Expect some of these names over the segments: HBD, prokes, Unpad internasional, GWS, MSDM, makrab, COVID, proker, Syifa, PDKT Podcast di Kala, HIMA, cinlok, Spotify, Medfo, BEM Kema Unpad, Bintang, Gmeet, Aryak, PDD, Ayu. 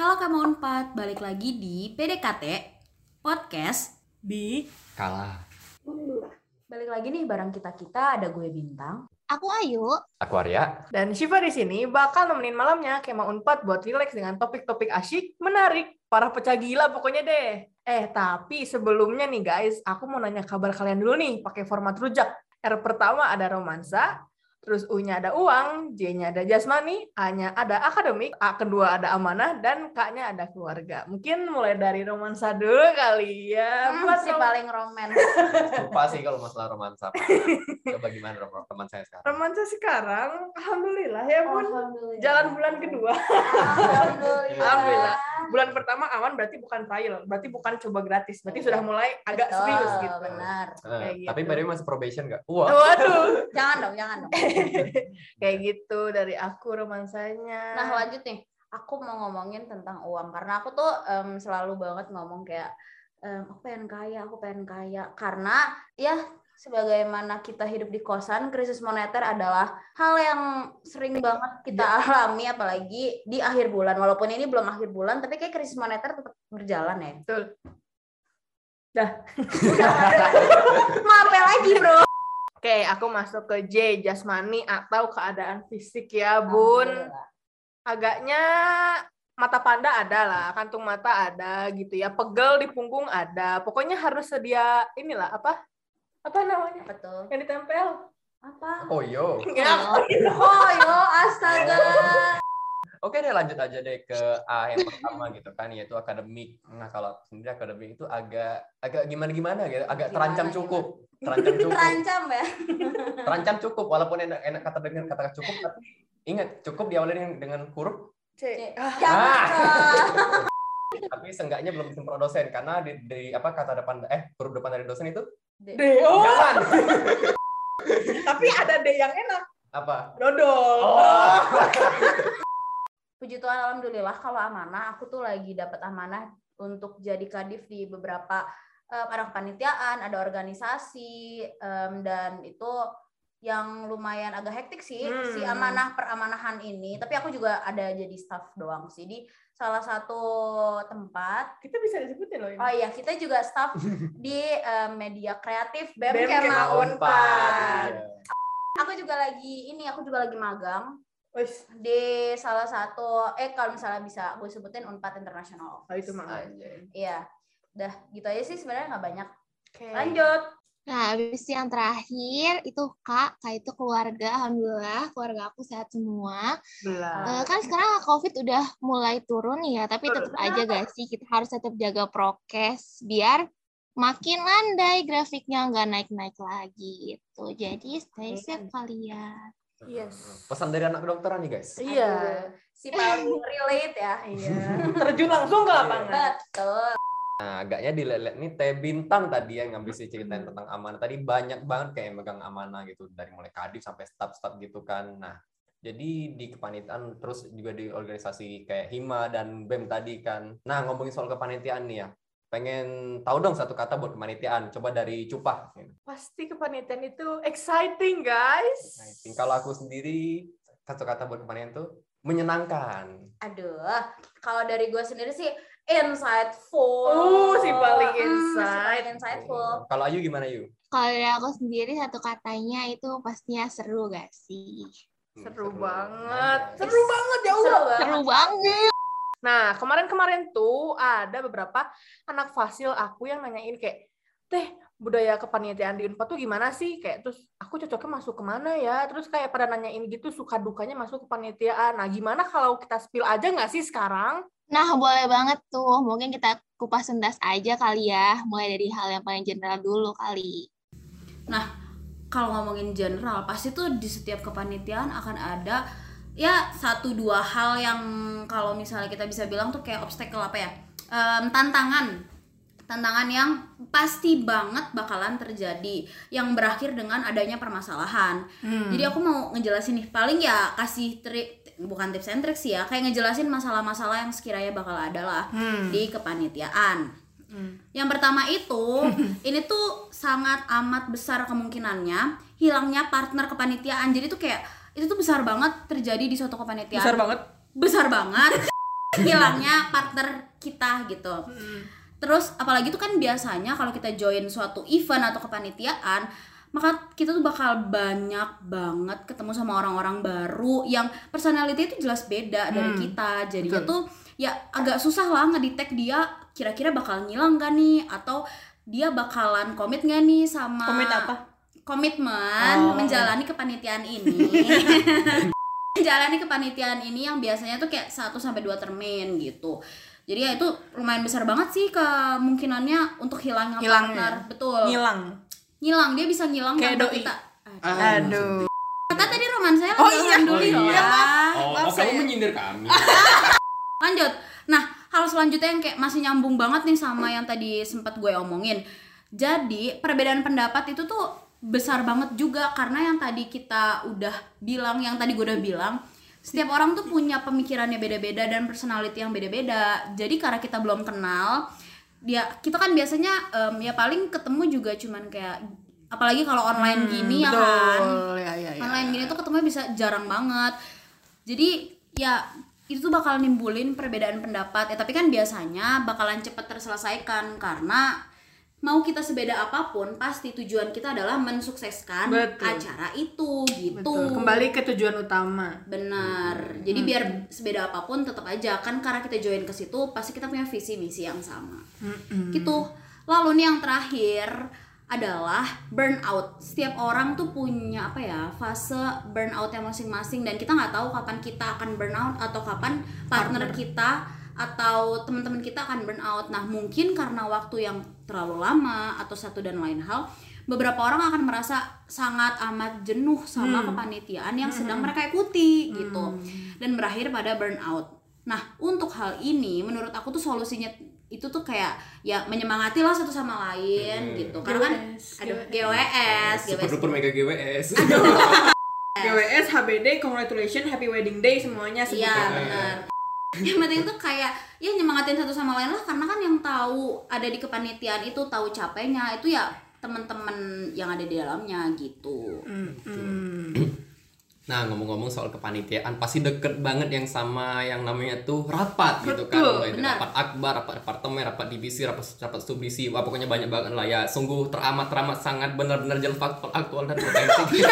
Halo Kema Unpad, balik lagi di PDKT Podcast di Kala. Balik lagi nih bareng kita-kita, ada gue Bintang, aku Ayu, aku Arya, dan Syifa di sini bakal nemenin malamnya Kema Unpad buat relax dengan topik-topik asyik, menarik, para pecah gila pokoknya deh. Tapi sebelumnya nih guys, aku mau nanya kabar kalian dulu nih pakai format rujak. R pertama ada romansa, terus U-nya ada uang, J-nya ada jasmani, A-nya ada akademik, A kedua ada amanah, dan K-nya ada keluarga. Mungkin mulai dari romansa dulu kali ya. Masih paling romans. Lupa sih kalau masalah romansa. Coba gimana romansa sekarang? Romansa sekarang, alhamdulillah ya Bun. Alhamdulillah. Jalan bulan kedua. Alhamdulillah. Alhamdulillah. Bulan pertama aman berarti bukan trial, berarti bukan coba gratis. Berarti sudah mulai agak serius gitu. Benar. Tapi Mbak Dewi masih probation nggak? Waduh. Jangan dong. Kayak gitu dari aku romansanya. Nah lanjut nih, aku mau ngomongin tentang uang karena aku tuh selalu banget ngomong kayak aku pengen kaya karena ya sebagaimana kita hidup di kosan, krisis moneter adalah hal yang sering banget kita alami, apalagi di akhir bulan. Walaupun ini belum akhir bulan, tapi kayak krisis moneter tetap berjalan ya. Betul. Dah. Maaf lagi bro. Oke, aku masuk ke J, jasmani atau keadaan fisik ya, Bun. Agaknya mata panda ada lah, kantung mata ada gitu ya, pegel di punggung ada. Pokoknya harus sedia inilah apa namanya? Betul. Yang ditempel. Apa? Oyo. Oyo, astaga. Oke deh, lanjut aja deh ke A yang pertama gitu kan, yaitu akademik. Nah, kalau sendiri akademik itu agak gimana gitu, agak terancam cukup walaupun enak kata dengan kata cukup, tapi ingat cukup diawali dengan huruf C. Tapi seenggaknya belum disemprot dosen karena di apa kata depan huruf depan dari dosen itu D. Jalan. Tapi ada D yang enak. Apa? Dodol. Oh. Puji Tuhan, alhamdulillah kalau amanah, aku tuh lagi dapat amanah untuk jadi kadif di beberapa ada kepanitiaan, ada organisasi, dan itu yang lumayan agak hektik sih, si amanah peramanahan ini. Tapi aku juga ada jadi staff doang sih di salah satu tempat. Kita bisa disebutin loh ini. Oh iya, kita juga staff di media kreatif BEM Kema Unpad. Aku juga lagi magang. Di salah satu, kalau misalnya bisa gue sebutin Unpad Internasional. Oh itu mah. Iya. Dah gitu aja sih sebenarnya, nggak banyak. Okay. Lanjut. Nah habis yang terakhir itu K itu keluarga. Alhamdulillah keluarga aku sehat semua. Kan sekarang COVID udah mulai turun ya, tapi tetap aja gak sih kita harus tetap jaga prokes biar makin landai grafiknya, nggak naik lagi gitu. Jadi stay safe kalian. Yes. Pesan dari anak kedokteran nih guys. Iya. Si paling relate ya. Iya. Terjun langsung ke lapangan. Betul. Nah, agaknya dilihat nih Teh Bintang tadi yang ngambil si ceritain tentang amanah. Tadi banyak banget kayak megang amanah gitu, dari mulai kadif sampai staff-staff gitu kan. Nah, jadi di kepanitiaan terus juga di organisasi kayak HIMA dan BEM tadi kan. Nah, ngomongin soal kepanitiaan nih ya. Pengen tahu dong satu kata buat kepanitiaan. Coba dari Cupah. Pasti kepanitiaan itu exciting, guys. Exciting. Kalau aku sendiri satu kata buat kepanitiaan itu menyenangkan. Aduh, kalau dari gue sendiri sih insightful. Si paling insightful. Kalau Ayu gimana, Ayu? Kalau aku sendiri satu katanya itu pastinya seru gak sih? Seru banget ya Allah. Seru banget. Nah, kemarin tuh ada beberapa anak fasil aku yang nanyain kayak, "Teh, budaya kepanitiaan di Unpad tuh gimana sih?" Kayak terus aku cocoknya masuk kemana ya? Terus kayak pada nanyain gitu suka dukanya masuk kepanitiaan. Nah, gimana kalau kita spill aja nggak sih sekarang? Nah, boleh banget tuh. Mungkin kita kupas tuntas aja kali ya. Mulai dari hal yang paling general dulu kali. Nah, kalau ngomongin general, pasti tuh di setiap kepanitiaan akan ada ya satu dua hal yang kalau misalnya kita bisa bilang tuh kayak obstacle apa ya? Tantangan yang pasti banget bakalan terjadi, yang berakhir dengan adanya permasalahan. Jadi aku mau ngejelasin nih, paling ya kasih bukan tips and tricks sih ya, kayak ngejelasin masalah-masalah yang sekiranya bakal ada lah di kepanitiaan. Yang pertama itu, ini tuh sangat amat besar kemungkinannya hilangnya partner kepanitiaan. Jadi tuh kayak, itu tuh besar banget terjadi di suatu kepanitiaan. Besar banget? hilangnya partner kita gitu. Terus apalagi itu kan biasanya kalau kita join suatu event atau kepanitiaan, maka kita tuh bakal banyak banget ketemu sama orang-orang baru yang personality itu jelas beda dari kita. Jadinya tuh ya agak susah lah ngedetect dia kira-kira bakal ngilang gak nih, atau dia bakalan komit gak nih sama komitmen menjalani kepanitiaan ini. Menjalani kepanitiaan ini yang biasanya tuh kayak 1 sampai 2 termin gitu. Jadi ya itu lumayan besar banget sih kemungkinannya untuk hilangnya partner. Betul. Ngilang, dia bisa ngilang kayak doi. Aduh. Kata tadi romansanya alhamdulillah. Oh, kamu menyindir kami. Lanjut. Nah, hal selanjutnya yang kayak masih nyambung banget nih sama yang tadi sempat gue omongin. Jadi, perbedaan pendapat itu tuh besar banget juga, karena yang tadi kita udah bilang, yang tadi gue udah bilang, setiap orang tuh punya pemikirannya beda-beda dan personality yang beda-beda. Jadi, karena kita belum kenal, dia kita kan biasanya ya paling ketemu juga cuman kayak apalagi kalau online gini ya kan. Ya, online gini tuh ketemunya bisa jarang banget. Jadi ya itu tuh bakal nimbulin perbedaan pendapat. Ya tapi kan biasanya bakalan cepat terselesaikan, karena mau kita sebeda apapun pasti tujuan kita adalah mensukseskan acara itu gitu. Kembali ke tujuan utama. Benar. Jadi biar sebeda apapun tetap aja kan, karena kita join ke situ pasti kita punya visi misi yang sama. Gitu. Lalu nih yang terakhir adalah burnout. Setiap orang tuh punya apa ya fase burnoutnya masing-masing, dan kita nggak tahu kapan kita akan burnout atau kapan partner kita atau teman-teman kita akan burn out. Nah, mungkin karena waktu yang terlalu lama atau satu dan lain hal, beberapa orang akan merasa sangat amat jenuh sama kepanitiaan yang sedang mereka ikuti gitu, dan berakhir pada burn out. Nah, untuk hal ini menurut aku tuh solusinya itu tuh kayak ya menyemangati lah satu sama lain gitu. Karena kan ada GWS, super mega GWS. GWS, HBD, congratulations, happy wedding day semuanya sebutnya. Iya, benar. Yang penting tuh kayak ya nyemangatin satu sama lain lah, karena kan yang tahu ada di kepanitiaan itu tahu capeknya itu ya teman-teman yang ada di dalamnya gitu. Nah, ngomong-ngomong soal kepanitiaan pasti deket banget yang sama yang namanya tuh rapat. Betul, gitu kan. Mulai rapat akbar, rapat departemen, rapat divisi, rapat subdivisi, wah pokoknya banyak banget lah ya. Sungguh teramat sangat benar-benar jelas faktor aktual dan potensi.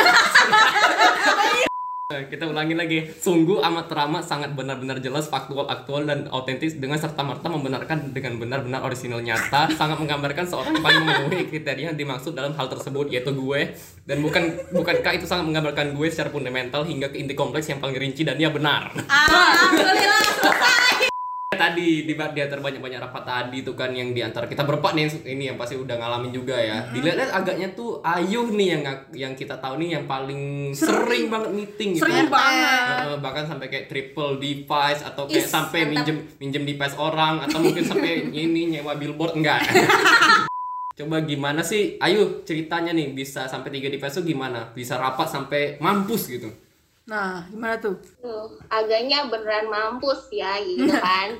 Kita ulangin lagi. Sungguh amat teramat sangat benar-benar jelas, faktual, aktual, dan autentis, dengan serta-merta membenarkan dengan benar-benar orisinal nyata. Sangat menggambarkan seorang yang paling memenuhi kriteria yang dimaksud dalam hal tersebut, yaitu gue. Dan bukankah itu sangat menggambarkan gue secara fundamental hingga ke inti kompleks yang paling rinci dan dia benar. Alhamdulillah, selesai. Tadi dia terbanyak-banyak rapat tadi tuh kan, yang diantar kita berempat nih ini yang pasti udah ngalamin juga ya. Dilihat agaknya tuh Ayu nih yang kita tahu nih yang paling sering banget meeting gitu. Sering banget. Bahkan sampai kayak triple device atau kayak sampai minjem device orang, atau mungkin sampai ini nyewa billboard enggak. Coba gimana sih Ayu ceritanya nih bisa sampai 3 device tuh gimana? Bisa rapat sampai mampus gitu. Nah, gimana tuh? Agaknya beneran mampus ya gitu kan.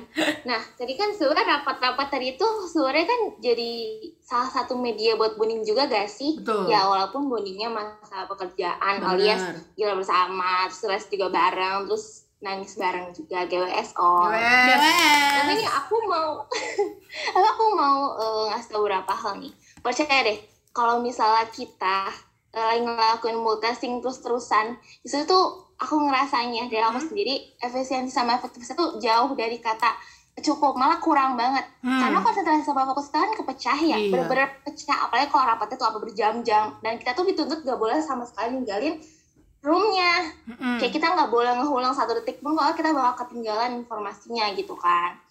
Nah, tadi kan sebenarnya rapat-rapat tadi itu sebenarnya kan jadi salah satu media buat bonding juga gak sih? Betul. Ya walaupun bondingnya masalah pekerjaan, alias gila bersama, terus juga bareng, terus nangis bareng juga, GWS on. Tapi ini aku mau ngasih tau berapa hal nih. Percaya deh, kalau misalnya kita lagi ngelakuin multitasking terus-terusan, justru tuh aku ngerasanya dari aku sendiri, efisiensi sama efektivitas tuh jauh dari kata cukup, malah kurang banget. Karena konsentrasi sama fokus kita kan kepecah ya, bener-bener pecah. Apalagi kalau rapatnya tuh apa berjam-jam, dan kita tuh dituntut gak boleh sama sekali ninggalin roomnya. Kayak kita gak boleh ngulang satu detik pun kalau kita bakal ketinggalan informasinya gitu kan.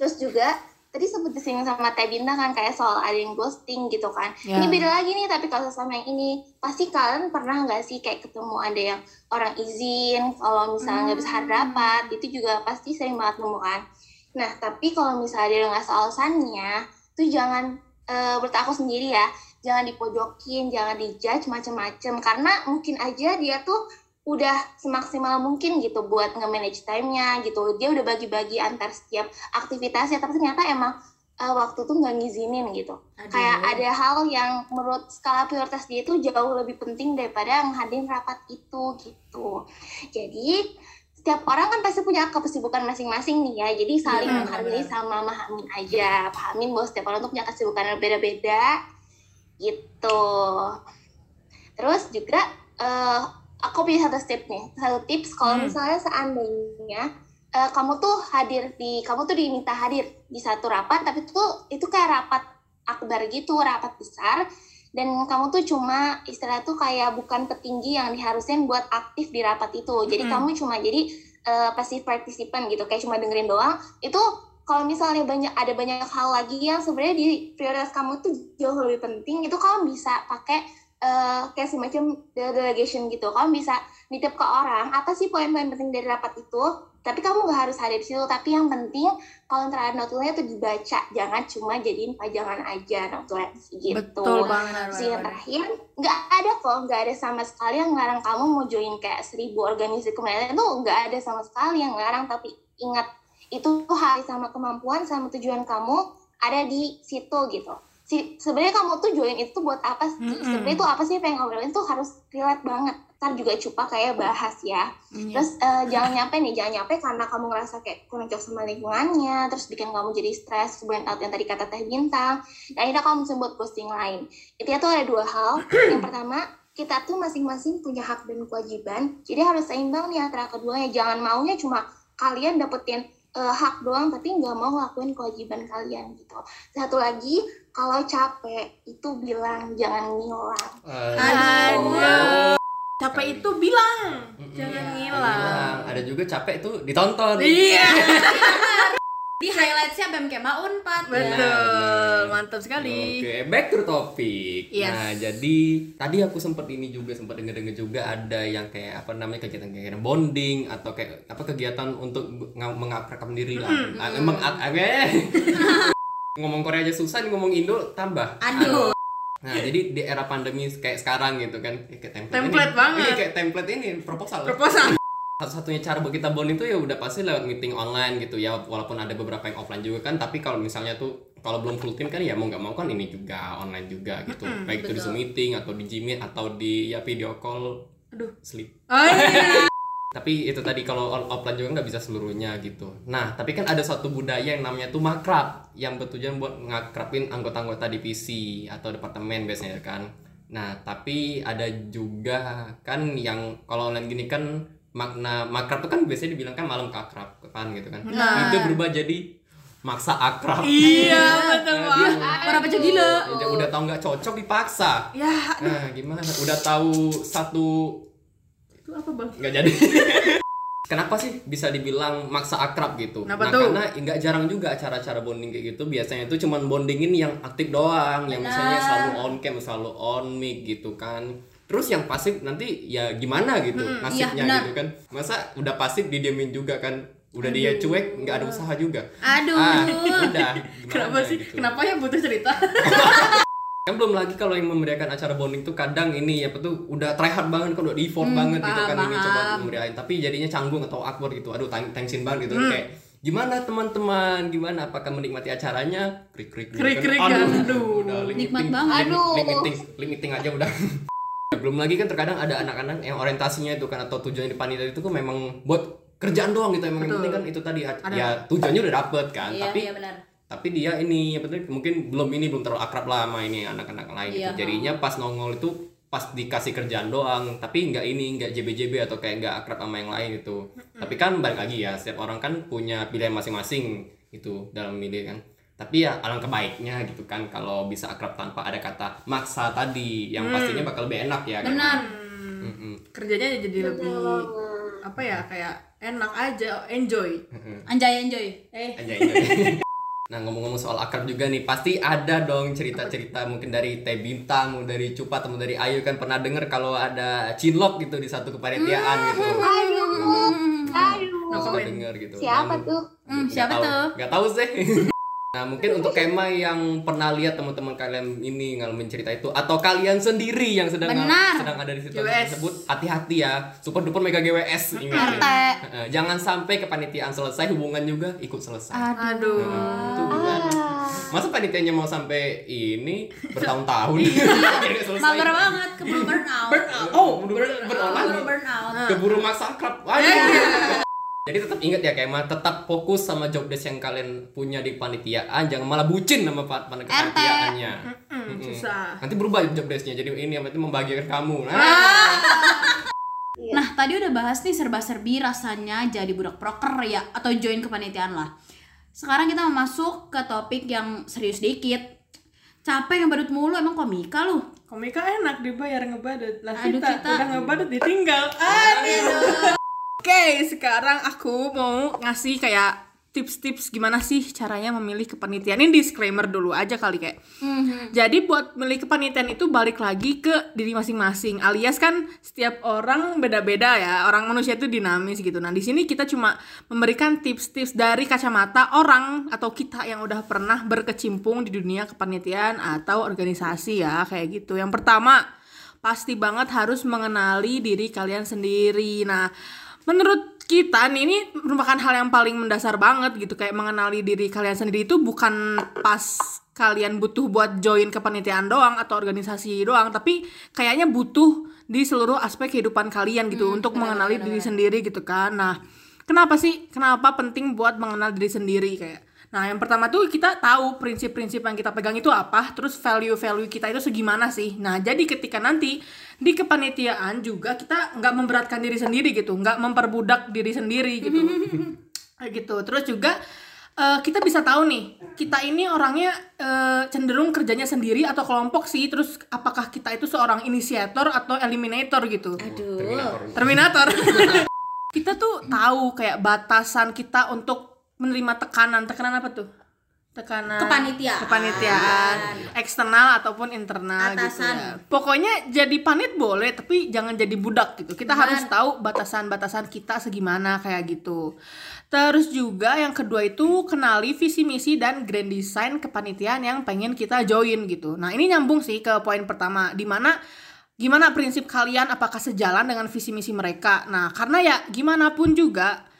Terus juga tadi sebut disinggung sama Teh Bintang kan, kayak soal ada yang ghosting gitu kan. Ini beda lagi nih, tapi kalau sama yang ini, pasti kalian pernah nggak sih kayak ketemu ada yang orang izin, kalau misalnya nggak bisa rapat, itu juga pasti sering banget nemu kan. Nah, tapi kalau misalnya dia nggak soal alasannya, tuh jangan, menurut aku sendiri ya, jangan dipojokin, jangan dijudge macem-macem, karena mungkin aja dia tuh udah semaksimal mungkin gitu buat nge-manage time-nya gitu. Dia udah bagi-bagi antar setiap aktivitasnya, tapi ternyata emang waktu tuh nggak ngizinin gitu. Kayak ada hal yang menurut skala prioritas dia itu jauh lebih penting daripada menghadiri rapat itu gitu. Jadi setiap orang kan pasti punya kesibukan masing-masing nih ya, jadi saling menghargai sama memahami aja, pahamin bahwa setiap orang tuh punya kesibukan yang beda-beda gitu. Terus juga aku punya satu tips kalau misalnya seandainya kamu tuh diminta hadir di satu rapat, tapi tuh itu kayak rapat akbar gitu, rapat besar. Dan kamu tuh cuma istilah tuh kayak bukan petinggi yang diharusin buat aktif di rapat itu. Jadi kamu cuma jadi passive participant gitu, kayak cuma dengerin doang. Itu kalau misalnya ada banyak hal lagi yang sebenarnya di prioritas kamu tuh jauh lebih penting, itu kamu bisa pakai kayak semacam delegation gitu. Kamu bisa nitip ke orang apa sih poin-poin penting dari rapat itu, tapi kamu nggak harus hadir di situ. Tapi yang penting kontra notulnya tuh dibaca, jangan cuma jadiin pajangan aja notulnya gitu. Betul banget. Terus yang terakhir, nggak ada sama sekali yang ngelarang kamu mau join kayak 1000 organisasi kemarin tuh, nggak ada sama sekali yang ngelarang. Tapi ingat, itu hari sama kemampuan sama tujuan kamu ada di situ gitu. Sebenarnya kamu tuh join itu buat apa sih? Sebenarnya itu apa sih yang ngobrolin tuh harus relate banget. Ntar juga cupa kayak bahas ya. Terus jangan nyampe karena kamu ngerasa kayak kurang cocok sama lingkungannya, terus bikin kamu jadi stres, burn out yang tadi kata Teh Bintang. Dan akhirnya kamu bisa buat posting lain. Intinya tuh ada dua hal. Yang pertama, kita tuh masing-masing punya hak dan kewajiban. Jadi harus seimbang nih antara keduanya. Jangan maunya cuma kalian dapetin hak doang tapi nggak mau ngelakuin kewajiban kalian gitu. Satu lagi, kalau capek itu bilang, jangan ngilang. Aduh. Capek itu bilang, jangan ngilang. Ada juga capek itu ditonton. Iya. Di highlights-nya BEM Kema Unpad. Betul, mantap sekali. Oke, back to topic. Yes. Nah, jadi tadi aku sempat denger-denger juga ada yang kayak kegiatan-kegiatan bonding atau kayak kegiatan untuk mengakrabkan diri lah. Emang ngomong Korea aja susah, ngomong Indo tambah. Aduh. Nah, jadi di era pandemi kayak sekarang gitu kan, kayak template ini. Banget. Iya, kayak template ini proposal. Satu-satunya cara buat kita bonding tuh ya udah pasti lewat meeting online gitu ya, walaupun ada beberapa yang offline juga kan, tapi kalau misalnya tuh kalau belum full team kan ya mau nggak mau kan ini juga online juga gitu, baik itu di Zoom meeting atau di Gmeet atau di video call. Aduh, sleep. Oh iya. Tapi itu tadi kalau offline juga nggak bisa seluruhnya gitu. Nah, tapi kan ada suatu budaya yang namanya tuh makrab, yang bertujuan buat ngakrabin anggota-anggota divisi atau departemen biasanya kan. Nah, tapi ada juga kan yang kalau online gini kan, makna makrab itu kan biasanya dibilang kan malam keakraban gitu kan. Nah, itu berubah jadi maksa akrab. Iya, betul banget. Orang pecah gila. Udah tahu nggak cocok dipaksa. Ya. Nah, gimana? Udah tahu satu itu apa, Bang? Nggak jadi. Kenapa sih bisa dibilang maksa akrab gitu? Kenapa tuh? Karena nggak jarang juga acara-acara bonding kayak gitu. Biasanya itu cuma bondingin yang aktif doang, yang misalnya selalu on cam, selalu on mic gitu kan. Terus yang pasif nanti ya gimana gitu nasibnya gitu kan. Masa udah pasif didiemin juga kan, udah dia cuek, nggak ada usaha juga. Aduh. Udah. Kenapa sih? Gitu. Kenapa ya butuh cerita? Kan belum lagi kalau yang memeriahkan acara bonding tuh kadang ini ya betul udah try hard banget, udah effort banget gitu kan, ini coba memeriahin tapi jadinya canggung atau awkward gitu. Aduh, tensin banget gitu. Kayak gimana teman-teman? Gimana, apakah menikmati acaranya? Krik-krik. Aduh. Nikmat banget. Aduh. Limiting aja udah. Belum lagi kan terkadang ada anak-anak yang orientasinya itu kan atau tujuannya di panitia itu kan memang buat kerjaan doang gitu, emang yang penting kan itu tadi ya tujuannya udah dapet kan, iya, tapi dia ini mungkin belum terlalu akrab lah sama ini anak-anak lain iya, gitu. Jadinya pas nongol itu pas dikasih kerjaan doang tapi nggak JBJB atau kayak nggak akrab sama yang lain itu. Tapi kan balik lagi ya, setiap orang kan punya pilihan masing-masing gitu dalam memilih kan. Tapi ya alangkah baiknya gitu kan kalau bisa akrab tanpa ada kata maksa tadi, yang pastinya bakal lebih enak ya. Benar. Kerjanya jadi lebih apa ya, kayak enak aja, enjoy. Anjay enjoy. Nah, ngomong-ngomong soal akrab juga nih, pasti ada dong cerita-cerita mungkin dari Teh Bintang, dari Cupa, teman dari Ayu kan pernah denger kalau ada cinlok gitu di satu kepanitiaan gitu. Aduh. Pernah denger gitu. Siapa tuh? Enggak tahu sih. Nah, mungkin untuk Kema yang pernah lihat teman-teman kalian ini ngalamin cerita itu atau kalian sendiri yang sedang ada di situasi tersebut, hati-hati ya, super duper mega GWS ini. Jangan sampai kepanitiaan selesai, hubungan juga ikut selesai. Aduh. Masa panitianya mau sampai ini bertahun-tahun? Mager banget, keburu burnout. Keburu maksa akrab. Jadi tetap ingat ya Kema, tetap fokus sama job desk yang kalian punya di panitiaan, jangan malah bucin sama panitiaannya. Susah. Nanti berubah job desknya, jadi ini yang penting membahagiakan kamu. Nah, tadi udah bahas nih serba-serbi rasanya jadi budak proker ya, atau join kepanitiaan lah. Sekarang kita mau masuk ke topik yang serius dikit. Capek ngebadut mulu, emang komika lu? Komika enak, dibayar ngebadut. Lah kita udah ngebadut ditinggal. Aduh. Oke, sekarang aku mau ngasih kayak tips-tips gimana sih caranya memilih kepanitiaan. Ini disclaimer dulu aja kali kayak. Jadi buat milih kepanitiaan itu balik lagi ke diri masing-masing. Alias kan setiap orang beda-beda ya. Orang manusia itu dinamis gitu. Nah, di sini kita cuma memberikan tips-tips dari kacamata orang atau kita yang udah pernah berkecimpung di dunia kepanitiaan atau organisasi ya, kayak gitu. Yang pertama, pasti banget harus mengenali diri kalian sendiri. Nah, menurut kita nih, ini merupakan hal yang paling mendasar banget gitu. Kayak mengenali diri kalian sendiri itu bukan pas kalian butuh buat join kepanitiaan doang atau organisasi doang, tapi kayaknya butuh di seluruh aspek kehidupan kalian gitu. Untuk mengenali diri sendiri gitu kan. Nah, kenapa sih? Kenapa penting buat mengenal diri sendiri kayak. Nah, yang pertama tuh kita tahu prinsip-prinsip yang kita pegang itu apa, terus value-value kita itu segimana sih. Nah, jadi ketika nanti di kepanitiaan juga kita nggak memberatkan diri sendiri gitu, nggak memperbudak diri sendiri gitu. Gitu. Terus juga kita bisa tahu nih, kita ini orangnya cenderung kerjanya sendiri atau kelompok sih. Terus apakah kita itu seorang inisiator atau eliminator gitu. Aduh. Terminator. Kita tuh tahu kayak batasan kita untuk menerima tekanan apa tuh? Tekanan kepanitiaan eksternal ataupun internal. Atasan. Gitu ya. Pokoknya jadi panit boleh, tapi jangan jadi budak gitu. Kita harus tahu batasan-batasan kita segimana kayak gitu. Terus juga yang kedua itu kenali visi misi dan grand design kepanitiaan yang pengen kita join gitu. Nah, ini nyambung sih ke poin pertama, di mana gimana prinsip kalian, apakah sejalan dengan visi misi mereka. Nah, karena ya gimana pun juga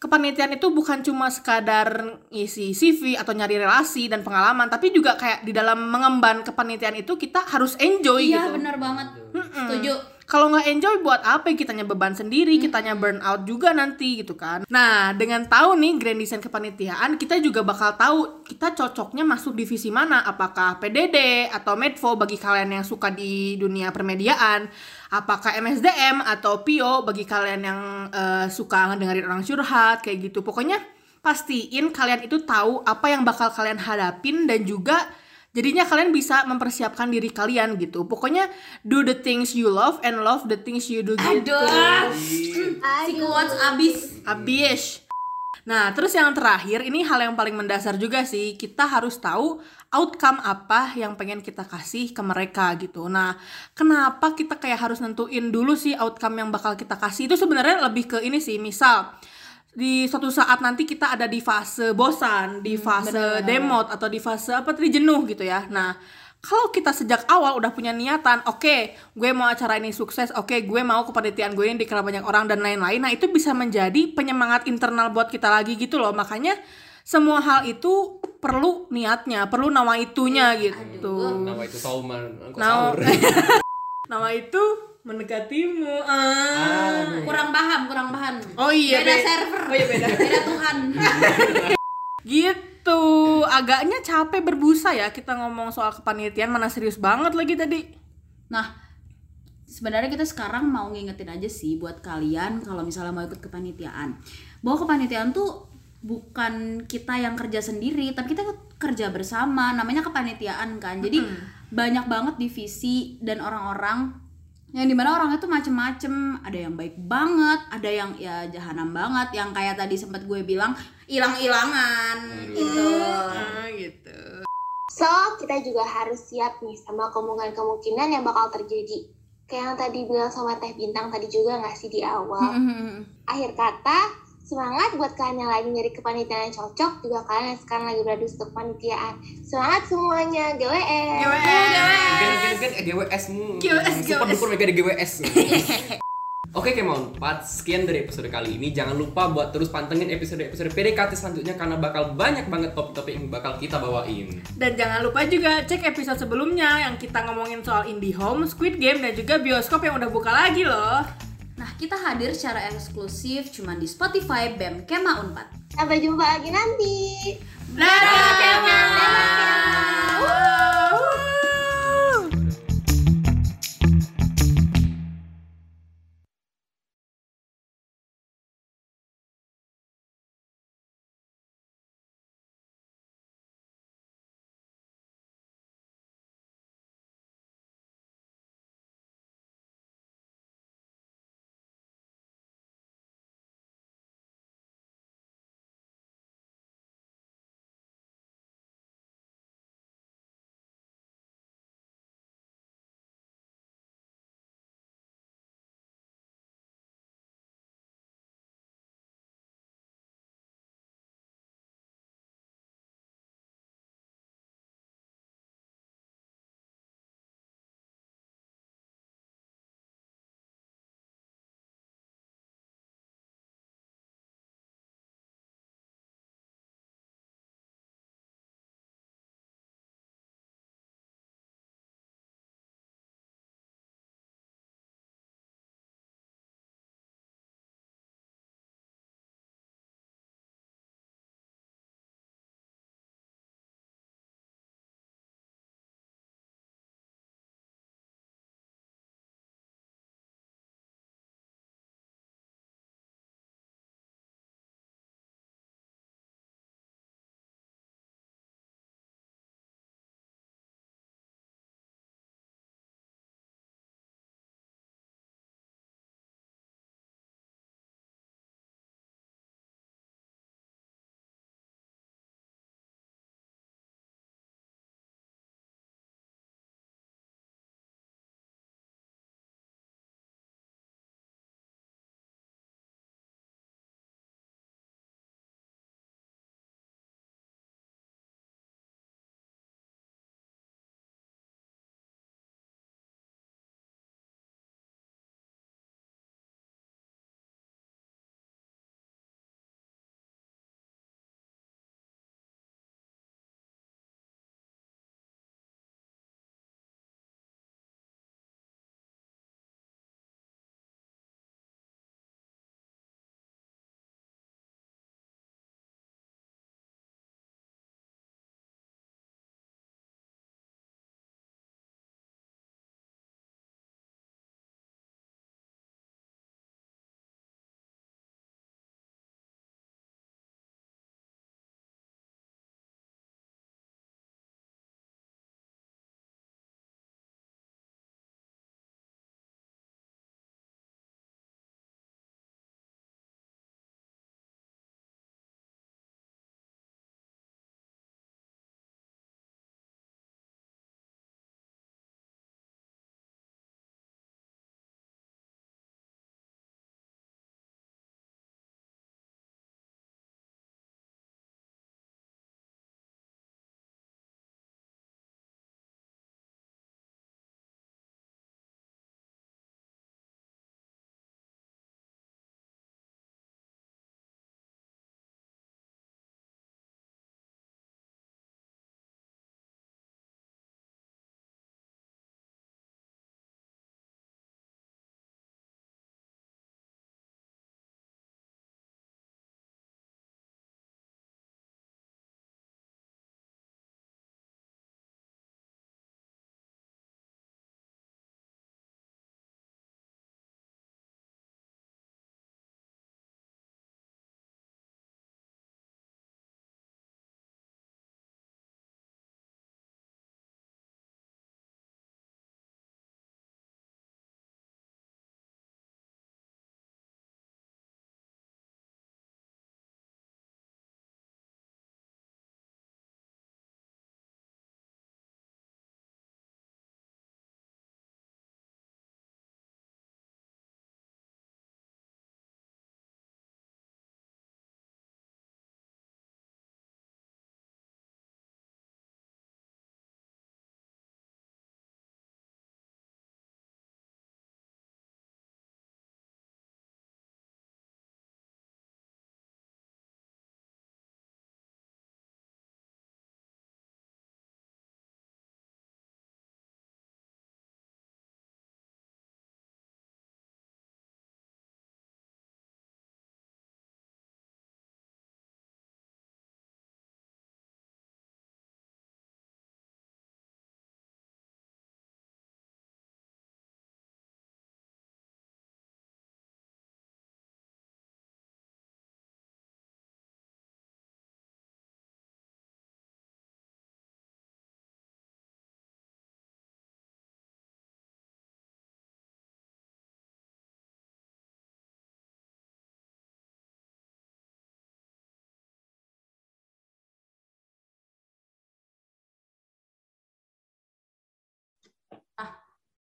kepanitiaan itu bukan cuma sekadar isi CV atau nyari relasi dan pengalaman, tapi juga kayak di dalam mengemban kepanitiaan itu kita harus enjoy gitu. Iya, benar banget. Setuju. Kalau nggak enjoy buat apa kitanya beban sendiri, kitanya burn out juga nanti gitu kan. Nah, dengan tahu nih grand design kepanitiaan, kita juga bakal tahu kita cocoknya masuk divisi mana, apakah PDD atau Medfo bagi kalian yang suka di dunia permediaan. Apakah MSDM atau PO bagi kalian yang suka ngedengerin orang curhat kayak gitu. Pokoknya pastiin kalian itu tahu apa yang bakal kalian hadapin dan juga jadinya kalian bisa mempersiapkan diri kalian gitu. Pokoknya do the things you love and love the things you do gitu. Aduh, si quotes abis. Nah, terus yang terakhir, ini hal yang paling mendasar juga sih. Kita harus tahu outcome apa yang pengen kita kasih ke mereka gitu. Nah, kenapa kita kayak harus nentuin dulu sih outcome yang bakal kita kasih. Itu sebenarnya lebih ke ini sih, misal di suatu saat nanti kita ada di fase bosan, di fase demot, atau di fase jenuh gitu ya. Nah, kalau kita sejak awal udah punya niatan, oke, gue mau acara ini sukses, oke, gue mau kepanitiaan gue ini dikenal banyak orang dan lain-lain. Nah, itu bisa menjadi penyemangat internal buat kita lagi gitu loh. Makanya semua hal itu perlu niatnya, perlu nawaitunya gitu. Nawaitu sauman, kok sahur. Nawaitu mendekatimu. Kurang paham. Oh iya, beda server. Oh iya, beda Tuhan. Gitu. Tuh, agaknya capek berbusa ya kita ngomong soal kepanitiaan, mana serius banget lagi tadi. Nah, sebenarnya kita sekarang mau ngingetin aja sih buat kalian kalau misalnya mau ikut kepanitiaan, bahwa kepanitiaan tuh bukan kita yang kerja sendiri, tapi kita kerja bersama, namanya kepanitiaan kan. Jadi banyak banget divisi dan orang-orang yang dimana orangnya tuh macem-macem. Ada yang baik banget, ada yang ya jahanam banget, yang kayak tadi sempat gue bilang ilang-ilangan gitu. So, kita juga harus siap nih sama kemungkinan yang bakal terjadi. Kayak yang tadi bilang sama Teh Bintang tadi juga gak sih di awal. Akhir kata, semangat buat kalian yang lagi nyari kepanitiaan yang cocok, juga kalian yang sekarang lagi beradu untuk kepanitiaan. Semangat semuanya, GWS. Super mega GWS. Oke, Kema Unpad, sekian dari episode kali ini. Jangan lupa buat terus pantengin episode-episode PDKT selanjutnya, karena bakal banyak banget topik-topik yang bakal kita bawain. Dan jangan lupa juga cek episode sebelumnya yang kita ngomongin soal Indie Home, Squid Game, dan juga bioskop yang udah buka lagi loh. Nah, kita hadir secara eksklusif cuma di Spotify BEM Kema Unpad. Sampai jumpa lagi nanti. Dadah Kema.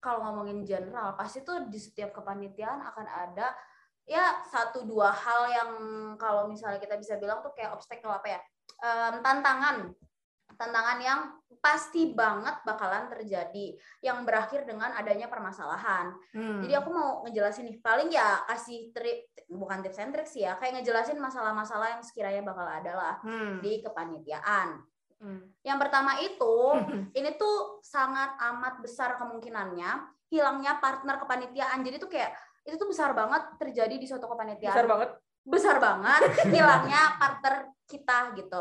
kalau ngomongin general pasti tuh di setiap kepanitiaan akan ada ya satu dua hal yang kalau misalnya kita bisa bilang tuh kayak obstacle apa ya, tantangan yang pasti banget bakalan terjadi yang berakhir dengan adanya permasalahan. Jadi aku mau ngejelasin nih, paling ya kasih bukan tips and tricks ya, kayak ngejelasin masalah-masalah yang sekiranya bakal ada lah di kepanitiaan. Yang pertama itu, ini tuh sangat amat besar kemungkinannya hilangnya partner kepanitiaan. Jadi tuh kayak itu tuh besar banget terjadi di suatu kepanitiaan. Besar banget hilangnya partner kita gitu.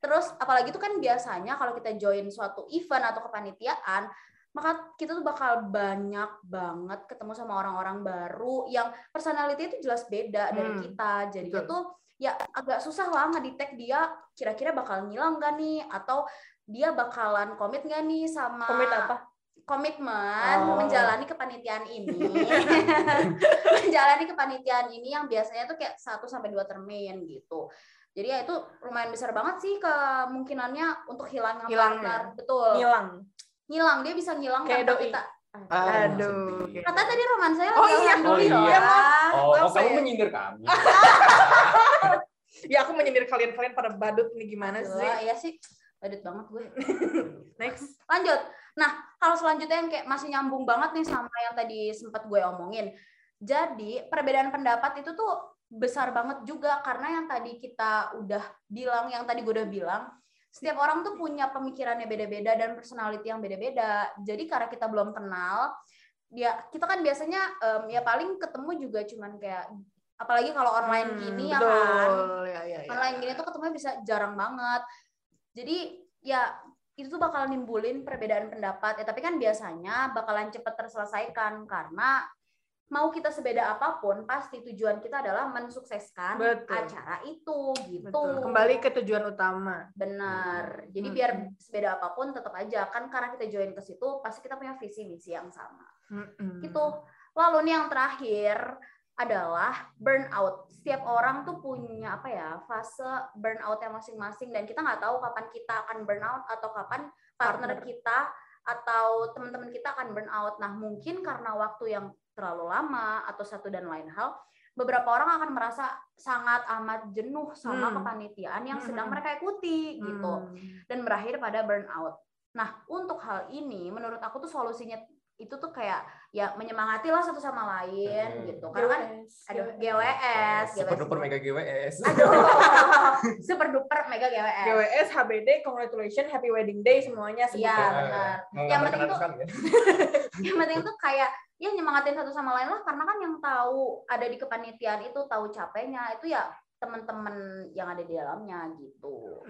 Terus apalagi itu kan biasanya kalau kita join suatu event atau kepanitiaan, maka kita tuh bakal banyak banget ketemu sama orang-orang baru yang personality itu jelas beda dari kita. Jadinya tuh ya agak susah lah ngedetect dia kira-kira bakal ngilang gak nih, atau dia bakalan komit gak nih sama komitmen menjalani kepanitiaan ini menjalani kepanitiaan ini yang biasanya tuh kayak 1-2 termin gitu. Jadi ya itu lumayan besar banget sih kemungkinannya untuk hilang partner. Ngilang, dia bisa ngilang kayak doi. Aduh. Kata tadi roman saya kamu menyindir kami. Ya aku menyindir kalian pada badut nih, gimana sih? Iya sih, badut banget gue. Next, lanjut. Nah, kalau selanjutnya yang kayak masih nyambung banget nih sama yang tadi sempat gue omongin. Jadi perbedaan pendapat itu tuh besar banget juga, karena yang tadi gue udah bilang setiap orang tuh punya pemikirannya beda-beda dan personality yang beda-beda. Jadi karena kita belum kenal, kita kan biasanya ya paling ketemu juga cuman kayak, apalagi kalau online gini ya kan, online gini tuh ketemunya bisa jarang banget. Jadi ya itu tuh bakal nimbulin perbedaan pendapat. Tapi kan biasanya bakalan cepat terselesaikan karena mau kita sebeda apapun, pasti tujuan kita adalah mensukseskan acara itu, gitu. Kembali ke tujuan utama. Benar. Jadi biar sebeda apapun tetap aja kan, karena kita join ke situ pasti kita punya visi misi yang sama. Gitu. Lalu nih yang terakhir adalah burnout. Setiap orang tuh punya fase burnoutnya masing-masing, dan kita nggak tahu kapan kita akan burnout atau kapan partner kita atau teman-teman kita akan burnout. Nah, mungkin karena waktu yang terlalu lama atau satu dan lain hal, beberapa orang akan merasa sangat amat jenuh sama kepanitiaan yang sedang mereka ikuti gitu, dan berakhir pada burnout. Nah, untuk hal ini menurut aku tuh solusinya itu tuh kayak ya menyemangatilah satu sama lain gitu. Karena kan super duper mega GWS. GWS, HBD, congratulations, happy wedding day semuanya. Iya, benar. Yang penting tuh kayak ya nyemangatin satu sama lain lah, karena kan yang tahu ada di kepanitiaan itu tahu capeknya itu ya teman-teman yang ada di dalamnya gitu.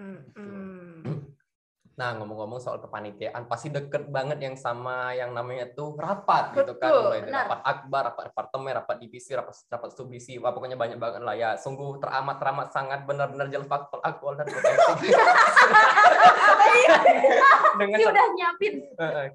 Nah, ngomong-ngomong soal kepanitiaan pasti deket banget yang sama yang namanya tuh rapat. Betul, gitu kan, mulai dari rapat akbar, rapat departemen, rapat divisi, rapat subdivisi, pokoknya banyak banget lah ya. Sungguh teramat sangat benar-benar jelas faktor aktual dan potensi. Sudah nyiapin.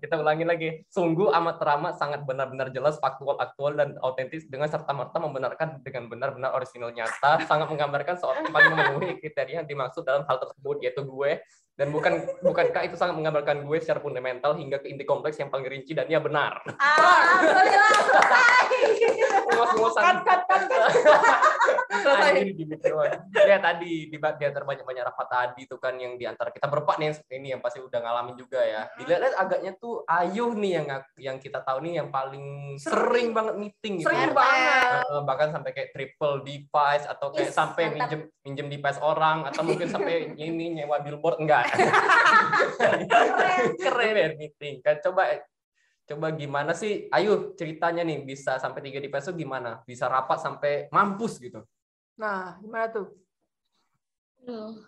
Kita ulangin lagi. Sungguh amat teramat sangat benar-benar jelas faktual, aktual, dan autentis, dengan serta-merta membenarkan dengan benar-benar orisinal nyata, sangat menggambarkan seorang yang paling memenuhi kriteria yang dimaksud dalam hal tersebut, yaitu gue. Dan bukankah itu sangat menggambarkan gue secara fundamental hingga ke inti kompleks yang paling rinci, dan ya benar. Alhamdulillah, selesai. Ya tadi di antara banyak-banyak rapat tadi itu kan, yang di antara kita berempat nih ini yang pasti udah ngalamin juga ya. Dilihat agaknya tuh Ayu nih yang kita tahu nih yang paling sering banget meeting gitu. Bahkan sampai kayak triple device, atau kayak sampai minjem device orang, atau mungkin sampai ini nyewa billboard, enggak. Keren meeting. Kan coba gimana sih Ayu ceritanya nih bisa sampai 3 device tuh gimana? Bisa rapat sampai mampus gitu. Nah, gimana tuh?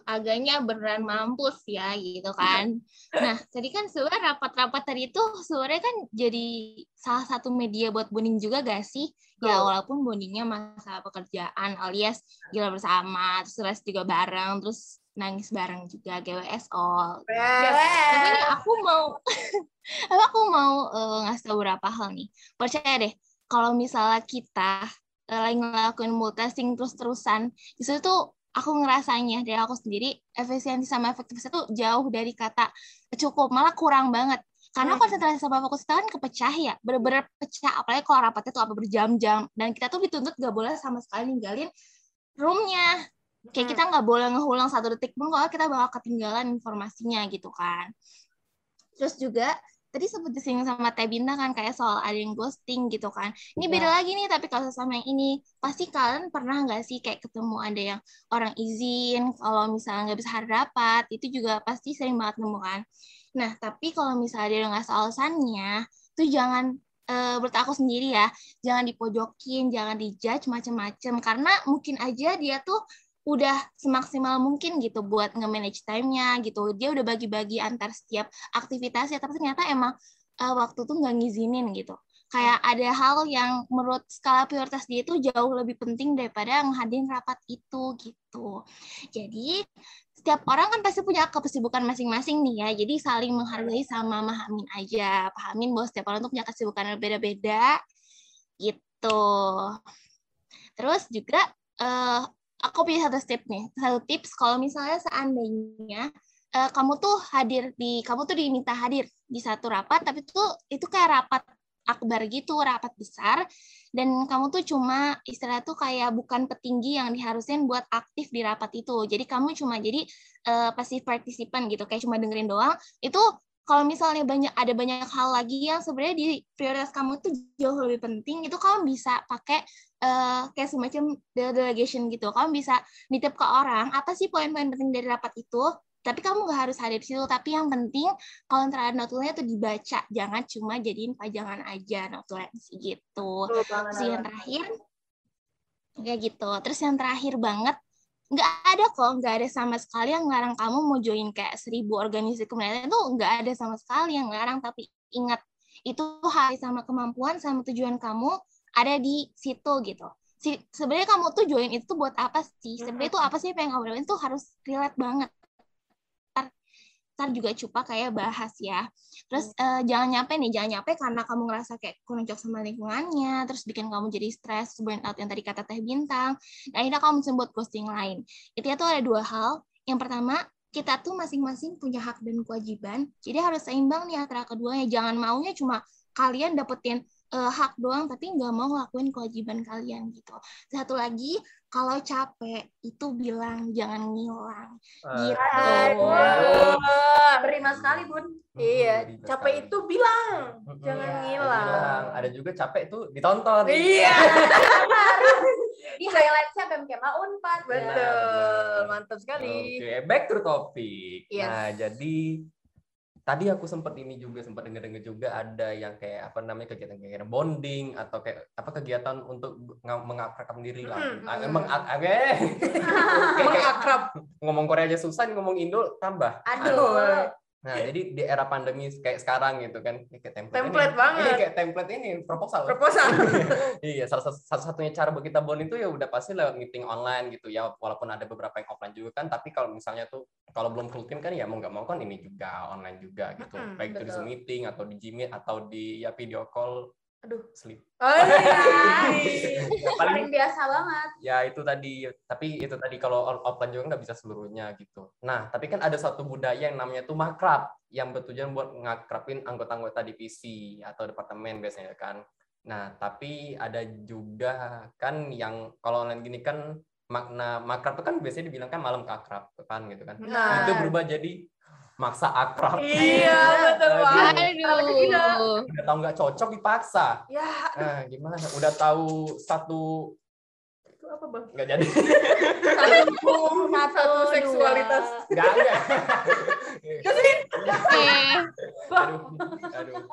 Agaknya beneran mampus ya gitu kan. Nah, tadi kan sebenarnya rapat-rapat tadi itu sebenarnya kan jadi salah satu media buat bonding juga gak sih? Ya walaupun bondingnya masalah pekerjaan alias gila bersama, terus stres juga bareng, terus nangis bareng juga, GWS all. Tapi nih aku mau ngasih tau berapa hal nih. Percaya deh, kalau misalnya kita lagi ngelakuin multitasking terus-terusan, disitu tuh aku ngerasanya dari aku sendiri, efisiensi sama efektivitas itu jauh dari kata cukup, malah kurang banget. Karena konsentrasi sama fokus kita kan kepecah ya, benar-benar pecah, apalagi kalau rapatnya tuh apa berjam-jam, dan kita tuh dituntut gak boleh sama sekali ninggalin roomnya. Kayak kita gak boleh ngulang satu detik pun kalau kita bakal ketinggalan informasinya gitu kan. Terus juga tadi sempat disinggung sama Teh Bintang kan, kayak soal ada yang ghosting gitu kan. Ini beda lagi nih, tapi kalau sama yang ini, pasti kalian pernah nggak sih kayak ketemu ada yang orang izin, kalau misalnya nggak bisa hadir rapat, itu juga pasti sering banget nemu kan. Nah, tapi kalau misalnya dia nggak soal alasannya, tuh jangan, menurut aku sendiri ya, jangan dipojokin, jangan dijudge macam-macam, karena mungkin aja dia tuh udah semaksimal mungkin gitu buat nge-manage time-nya gitu. Dia udah bagi-bagi antar setiap aktivitasnya, tapi ternyata emang waktu tuh nggak ngizinin gitu. Kayak ada hal yang menurut skala prioritas dia itu jauh lebih penting daripada ngehadirin rapat itu gitu. Jadi, setiap orang kan pasti punya kesibukan masing-masing nih ya. Jadi, saling menghargai sama memahami aja. Pahamin bahwa setiap orang tuh punya kesibukan berbeda-beda gitu. Terus juga... aku punya satu tips kalau misalnya seandainya kamu tuh diminta hadir di satu rapat, tapi tuh itu kayak rapat akbar gitu, rapat besar, dan kamu tuh cuma istilah tuh kayak bukan petinggi yang diharusin buat aktif di rapat itu. Jadi kamu cuma jadi passive participant gitu, kayak cuma dengerin doang. Itu kalau misalnya ada banyak hal lagi yang sebenarnya di prioritas kamu tuh jauh lebih penting, itu kamu bisa pakai kayak semacam delegation gitu. Kamu bisa nitip ke orang, apa sih poin-poin penting dari rapat itu, tapi kamu nggak harus hadir di situ. Tapi yang penting, kalau terhadap notulnya tuh dibaca, jangan cuma jadiin pajangan aja notulnya gitu. Terus yang terakhir, kayak gitu. Terus yang terakhir banget, nggak ada sama sekali yang ngelarang kamu mau join kayak 1000 organisasi kemudian itu, nggak ada sama sekali yang ngelarang. Tapi ingat, itu hari sama kemampuan sama tujuan kamu ada di situ gitu. Sebenarnya kamu tuh join itu buat apa sih? Sebenarnya itu apa sih yang kamu lakuin, itu harus relate banget. Ntar juga coba kayak bahas ya. Terus jangan nyampe karena kamu ngerasa kayak kurang cocok sama lingkungannya, terus bikin kamu jadi stres, burn out yang tadi kata Teh Bintang, dan akhirnya kamu bisa buat ghosting lain. Itu tuh ada dua hal. Yang pertama, kita tuh masing-masing punya hak dan kewajiban, jadi harus seimbang nih antara keduanya. Jangan maunya cuma kalian dapetin hak doang, tapi nggak mau ngelakuin kewajiban kalian gitu. Satu lagi, kalau capek itu bilang, jangan ngilang gitu. Terima sekali Bun. Iya, capek itu bilang, jangan ngilang. Ada juga capek itu ditonton. Iya. Di highlight-nya BEM Kema Unpad. Betul. Mantap sekali. Oke, back to topic. Yes. Nah, jadi tadi aku sempat denger-denger juga ada yang kayak kegiatan-kegiatan bonding atau kayak kegiatan untuk mengakrabkan diri lah. Ngomong Korea aja susah, ngomong Indo tambah. Aduh. Nah, jadi di era pandemi kayak sekarang gitu kan, kayak template banget. Ini kayak template ini proposal. Iya, satu-satunya cara buat kita bonding itu ya udah pasti lewat meeting online gitu ya, walaupun ada beberapa yang offline juga kan, tapi kalau misalnya tuh kalau belum full team kan ya mau nggak mau kan ini juga online juga gitu. Baik itu di Zoom meeting atau di Gmail atau di ya video call. Aduh, sleep. Oh iya. Paling biasa banget. Ya itu tadi, kalau offline juga nggak bisa seluruhnya gitu. Nah, tapi kan ada satu budaya yang namanya tuh makrab, yang bertujuan buat ngakrabin anggota-anggota divisi atau departemen biasanya kan. Nah, tapi ada juga kan yang kalau online gini kan, makna makrab itu kan biasanya dibilang kan malam keakraban gitu kan. Nah, itu berubah jadi maksa akrab. Iya, betul banget. Udah tahu nggak cocok dipaksa. Ya. Nah, gimana? Udah tahu satu itu apa, Bang? Nggak jadi. Satu seksualitas. Enggak. Aduh.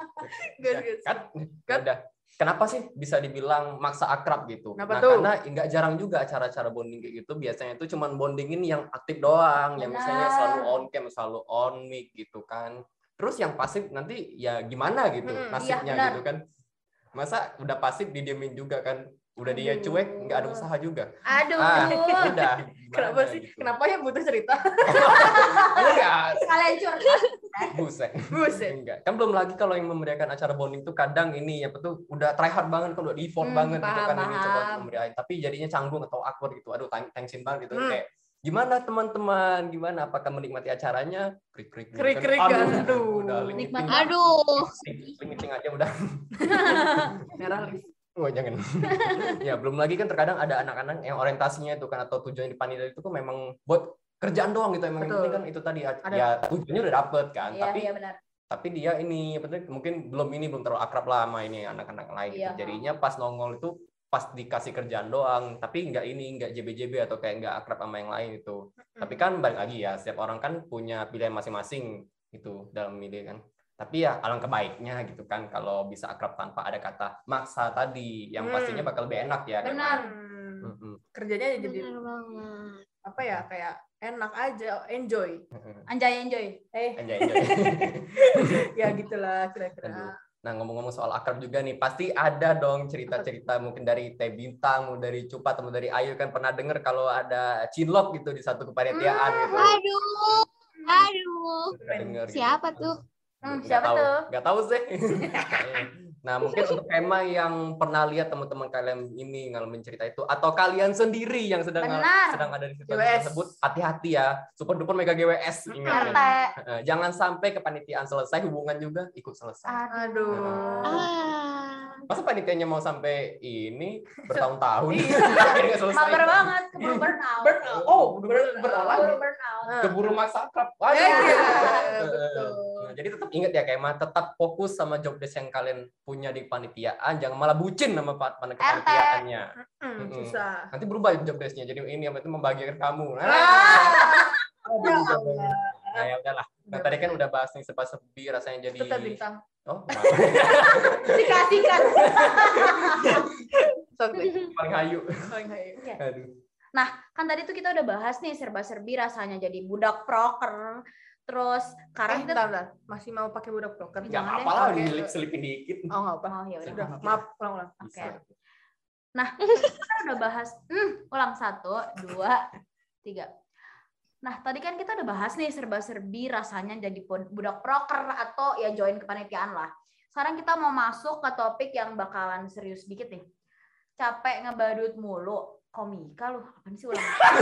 Kan. Kenapa sih bisa dibilang maksa akrab gitu? Nah, karena nggak jarang juga acara-acara bonding kayak gitu. Biasanya itu cuma bondingin yang aktif doang, yang misalnya selalu on cam, selalu on mic gitu kan. Terus yang pasif nanti ya gimana gitu, nasibnya gitu kan. Masa udah pasif didiemin juga kan? Udah dia cuek, nggak ada usaha juga. Aduh. Udah. Kenapa sih? Gitu. Kenapa yang butuh cerita? Enggak. Sekalian curhat. Buset. Enggak. Kan belum lagi kalau yang memeriahkan acara bonding tuh kadang ini apa tuh udah try hard banget, udah effort banget gitu kan ini coba memeriahin, tapi jadinya canggung atau awkward gitu. Aduh, tensin banget gitu kayak Gimana teman-teman? Gimana? Apakah menikmati acaranya? Krik-krik. Aduh. Limiting aja udah. Merah. Oh, jangan. Ya, belum lagi kan terkadang ada anak-anak yang orientasinya itu kan atau tujuannya di panitia itu kan memang buat kerjaan doang gitu. Emang penting kan itu tadi ya tujuannya udah dapet kan. Ya, tapi ya tapi dia ini mungkin belum terlalu akrab lah sama ini anak-anak lain. Ya. Jadinya pas nongol itu pas dikasih kerjaan doang, tapi nggak JBJB atau kayak nggak akrab sama yang lain itu. Tapi kan balik lagi ya, setiap orang kan punya pilihan masing-masing gitu dalam memilih kan. Tapi ya alangkah baiknya gitu kan kalau bisa akrab tanpa ada kata maksa tadi, yang pastinya bakal lebih enak ya. Benar. Kerjanya jadi apa ya kayak enak aja, enjoy. Anjay enjoy. Ya gitulah kira-kira. Nah, ngomong-ngomong soal akrab juga nih, pasti ada dong cerita-cerita mungkin dari Teh Bintang, mau dari Cupa, atau dari Ayu, kan pernah dengar kalau ada cinlok gitu di satu kepanitiaan gitu. Aduh. Siapa tuh? Nggak tahu sih. Nah, mungkin untuk tema yang pernah lihat teman-teman kalian ini ngalamin cerita itu, atau kalian sendiri yang sedang ada di situasi tersebut, hati-hati ya, super duper mega GWS. Ingat, jangan sampai kepanitiaan selesai, hubungan juga ikut selesai. Aduh. Masa panitianya mau sampai ini bertahun-tahun? Iya. Mager banget, keburu burnout. Keburu masa akrab. Nah, jadi tetap ingat ya Kema, tetap fokus sama job desk yang kalian punya di panitiaan, jangan malah bucin sama kepanitiaannya. Susah. Nanti berubah job desk-nya. Jadi ini apa itu membahagiakan kamu. Nah, ya udahlah. Nah, tadi kan udah bahas nih sepi-sepi rasanya jadi Paling hayu. Nah, kan tadi tuh kita udah bahas nih serba-serbi rasanya jadi budak proker. Terus sekarang kita masih mau pakai budak proker. Jangan apalah diselipin dikit. Oh, enggak apa. Oh, ya udah. Maaf, ulang. Oke. Okay. Nah, kita udah bahas ulang 1, 2, 3. Nah, tadi kan kita udah bahas nih serba-serbi rasanya jadi budak proker atau ya join kepanitiaan lah. Sekarang kita mau masuk ke topik yang bakalan serius dikit nih. Capek ngebadut mulu. Komika lu, apaan sih ulang? Capek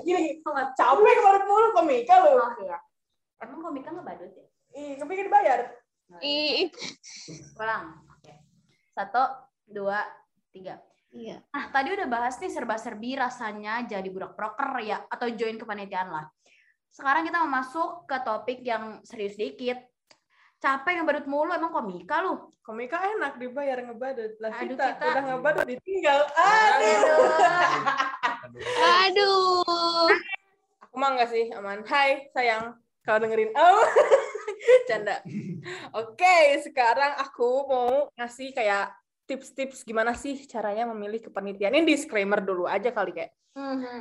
gini. Capek ngebadut mulu komika lu. Oh iya. Emang komika ngebadut ya? Ih, komika dibayar. Ih. Ulang. Oke. 1, 2, 3. Iya. Nah, tadi udah bahas nih serba-serbi rasanya jadi budak proker ya atau join kepanitiaan lah. Sekarang kita mau masuk ke topik yang serius dikit. Capek ngebadut mulu, emang komika lu? Komika enak dibayar ngebadut. Lah kita udah ngebadut ditinggal. Aduh. Aku mah enggak sih, aman. Hai, sayang. Kalau dengerin. Oh. Canda. Oke, sekarang aku mau ngasih kayak tips-tips gimana sih caranya memilih kepanitiaan. Ini disclaimer dulu aja kali kayak.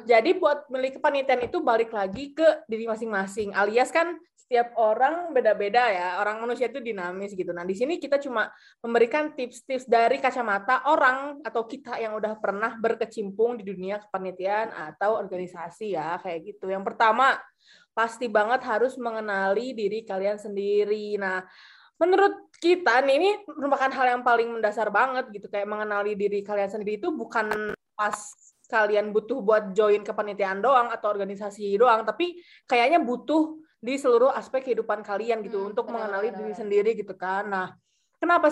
Jadi buat memilih kepanitiaan itu balik lagi ke diri masing-masing. Alias kan setiap orang beda-beda ya. Orang manusia itu dinamis gitu. Nah, di sini kita cuma memberikan tips-tips dari kacamata orang atau kita yang udah pernah berkecimpung di dunia kepanitiaan atau organisasi ya, kayak gitu. Yang pertama, pasti banget harus mengenali diri kalian sendiri. Nah, menurut kita nih, ini merupakan hal yang paling mendasar banget gitu. Kayak mengenali diri kalian sendiri itu bukan pas kalian butuh buat join kepanitiaan doang atau organisasi doang, tapi kayaknya butuh di seluruh aspek kehidupan kalian gitu untuk mengenali diri sendiri gitu kan. Nah, kenapa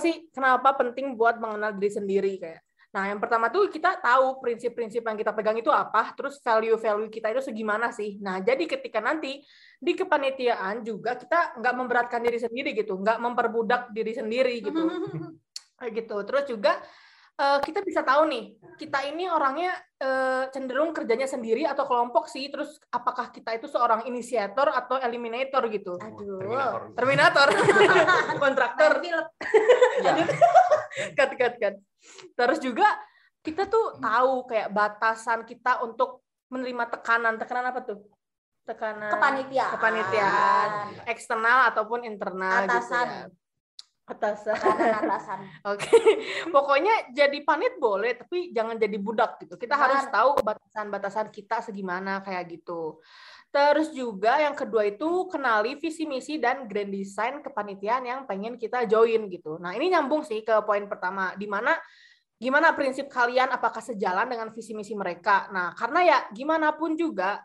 penting buat mengenal diri sendiri kayak. Nah, yang pertama tuh kita tahu prinsip-prinsip yang kita pegang itu apa, terus value-value kita itu segimana sih. Nah, jadi ketika nanti di kepanitiaan juga kita nggak memberatkan diri sendiri gitu, nggak memperbudak diri sendiri gitu. Gitu. Terus juga kita bisa tahu nih, kita ini orangnya cenderung kerjanya sendiri atau kelompok sih, terus apakah kita itu seorang inisiator atau eliminator gitu. Aduh. Terminator. Kontraktor. Cut. Terus juga kita tuh tahu kayak batasan kita untuk menerima tekanan. Tekanan apa tuh? Tekanan kepanitiaan eksternal ataupun internal atasan. Oke. Pokoknya jadi panit boleh, tapi jangan jadi budak gitu. Kita harus tahu batasan-batasan kita segimana kayak gitu. Terus juga yang kedua itu kenali visi misi dan grand design kepanitiaan yang pengen kita join gitu. Nah, ini nyambung sih ke poin pertama di mana gimana prinsip kalian, apakah sejalan dengan visi misi mereka. Nah, karena ya gimana pun juga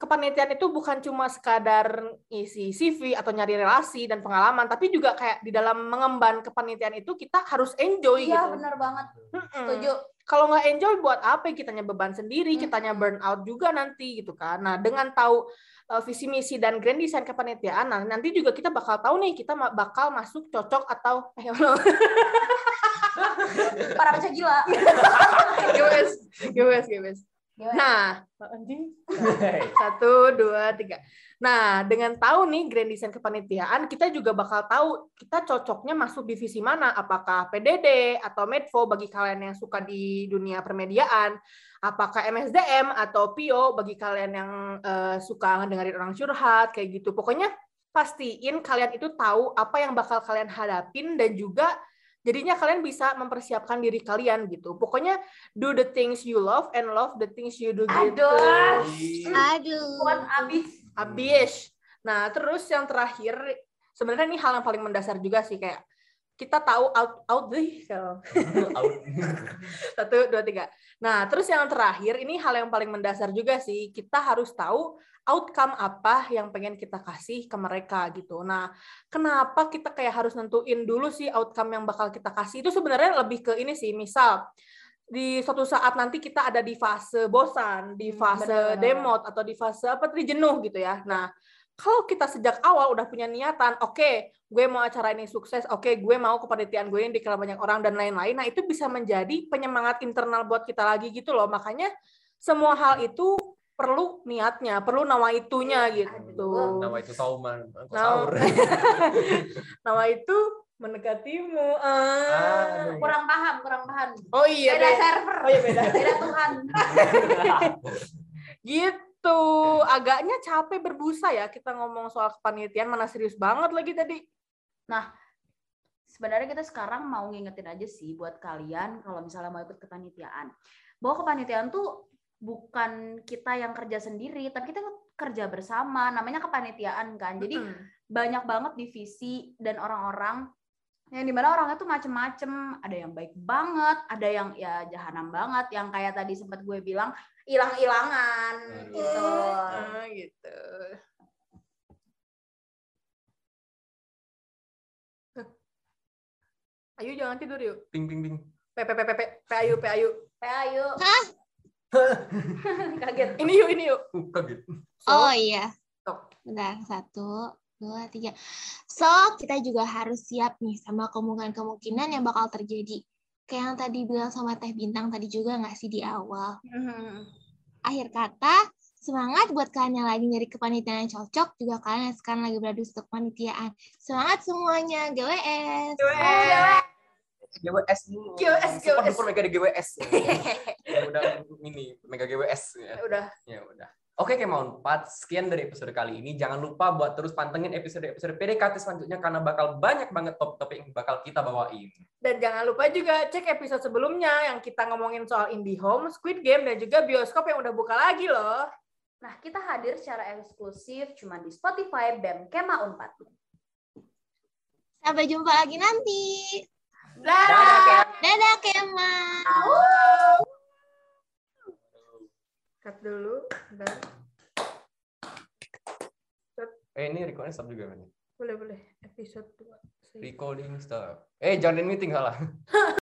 kepanitiaan itu bukan cuma sekadar isi CV atau nyari relasi dan pengalaman, tapi juga kayak di dalam mengemban kepanitiaan itu kita harus enjoy gitu. Iya, benar banget. Setuju. Kalau nggak enjoy buat apa? Kitanya beban sendiri, kitanya burn out juga nanti gitu kan. Nah, dengan tahu visi misi dan grand design kepanitiaan, nah nanti juga kita bakal tahu nih kita bakal masuk cocok atau para pecah gila. Gimana? Nah, anjing. 1, 2, 3. Nah, dengan tahu nih grand design kepanitiaan, kita juga bakal tahu kita cocoknya masuk divisi mana, apakah PDD atau Medfo bagi kalian yang suka di dunia permediaan, apakah MSDM atau PO bagi kalian yang suka dengerin orang curhat kayak gitu. Pokoknya pastiin kalian itu tahu apa yang bakal kalian hadapin dan juga jadinya kalian bisa mempersiapkan diri kalian gitu. Pokoknya do the things you love and love the things you do gitu. Aduh. Buat abis. Nah, terus yang terakhir, sebenarnya ini hal yang paling mendasar juga sih, kayak kita tahu out deh. 1, 2, 3. Nah, terus yang terakhir, ini hal yang paling mendasar juga sih, kita harus tahu outcome apa yang pengen kita kasih ke mereka gitu. Nah, kenapa kita kayak harus nentuin dulu sih outcome yang bakal kita kasih? Itu sebenarnya lebih ke ini sih, misal di suatu saat nanti kita ada di fase bosan, di fase demot, atau di fase jenuh gitu ya. Nah, kalau kita sejak awal udah punya niatan, oke, gue mau acara ini sukses, oke, gue mau kepanitiaan gue ini dikenal banyak orang, dan lain-lain, nah itu bisa menjadi penyemangat internal buat kita lagi gitu loh. Makanya semua hal itu perlu niatnya, perlu nawaitunya gitu. Nawaitu tauman, aku sahur. Nawaitu mendekatimu. Kurang paham. Oh iya, beda server. Oh iya, beda Tuhan. Gitu, agaknya capek berbusa ya kita ngomong soal kepanitiaan, mana serius banget lagi tadi. Nah, sebenarnya kita sekarang mau ngingetin aja sih buat kalian kalau misalnya mau ikut kepanitiaan. Bahwa kepanitiaan tuh bukan kita yang kerja sendiri, tapi kita kerja bersama, namanya kepanitiaan kan. Jadi banyak banget divisi dan orang-orang yang dimana orangnya tuh macem-macem, ada yang baik banget, ada yang ya jahanam banget, yang kayak tadi sempat gue bilang ilang-ilangan gitu. Gitu. Ayu jangan tidur yuk. Ping. Ayu. Hah? Kaget. Ini yuk. Kaget. So, oh iya. Bentar, 1, 2, 3. So, kita juga harus siap nih sama kemungkinan yang bakal terjadi. Kayak yang tadi bilang sama Teh Bintang tadi juga nggak sih di awal. Akhir kata, semangat buat kalian yang lagi nyari kepanitiaan yang cocok, juga kalian yang sekarang lagi beradu untuk kepanitiaan. Semangat semuanya, GWS. GWS. Super mega GWS. Udah mini mega GWS ya. Udah. Oke, Kema Unpad, sekian dari episode kali ini. Jangan lupa buat terus pantengin episode PDKT selanjutnya karena bakal banyak banget topik yang bakal kita bawain. Dan jangan lupa juga cek episode sebelumnya yang kita ngomongin soal Indie Home, Squid Game, dan juga bioskop yang udah buka lagi loh. Nah, kita hadir secara eksklusif cuma di Spotify BEM Kema Unpad. Sampai jumpa lagi nanti. Dadah Kema. Cut dulu. Ini recordnya stop juga kan? Boleh. Episode 2. Recording stop. Jangan meeting salah.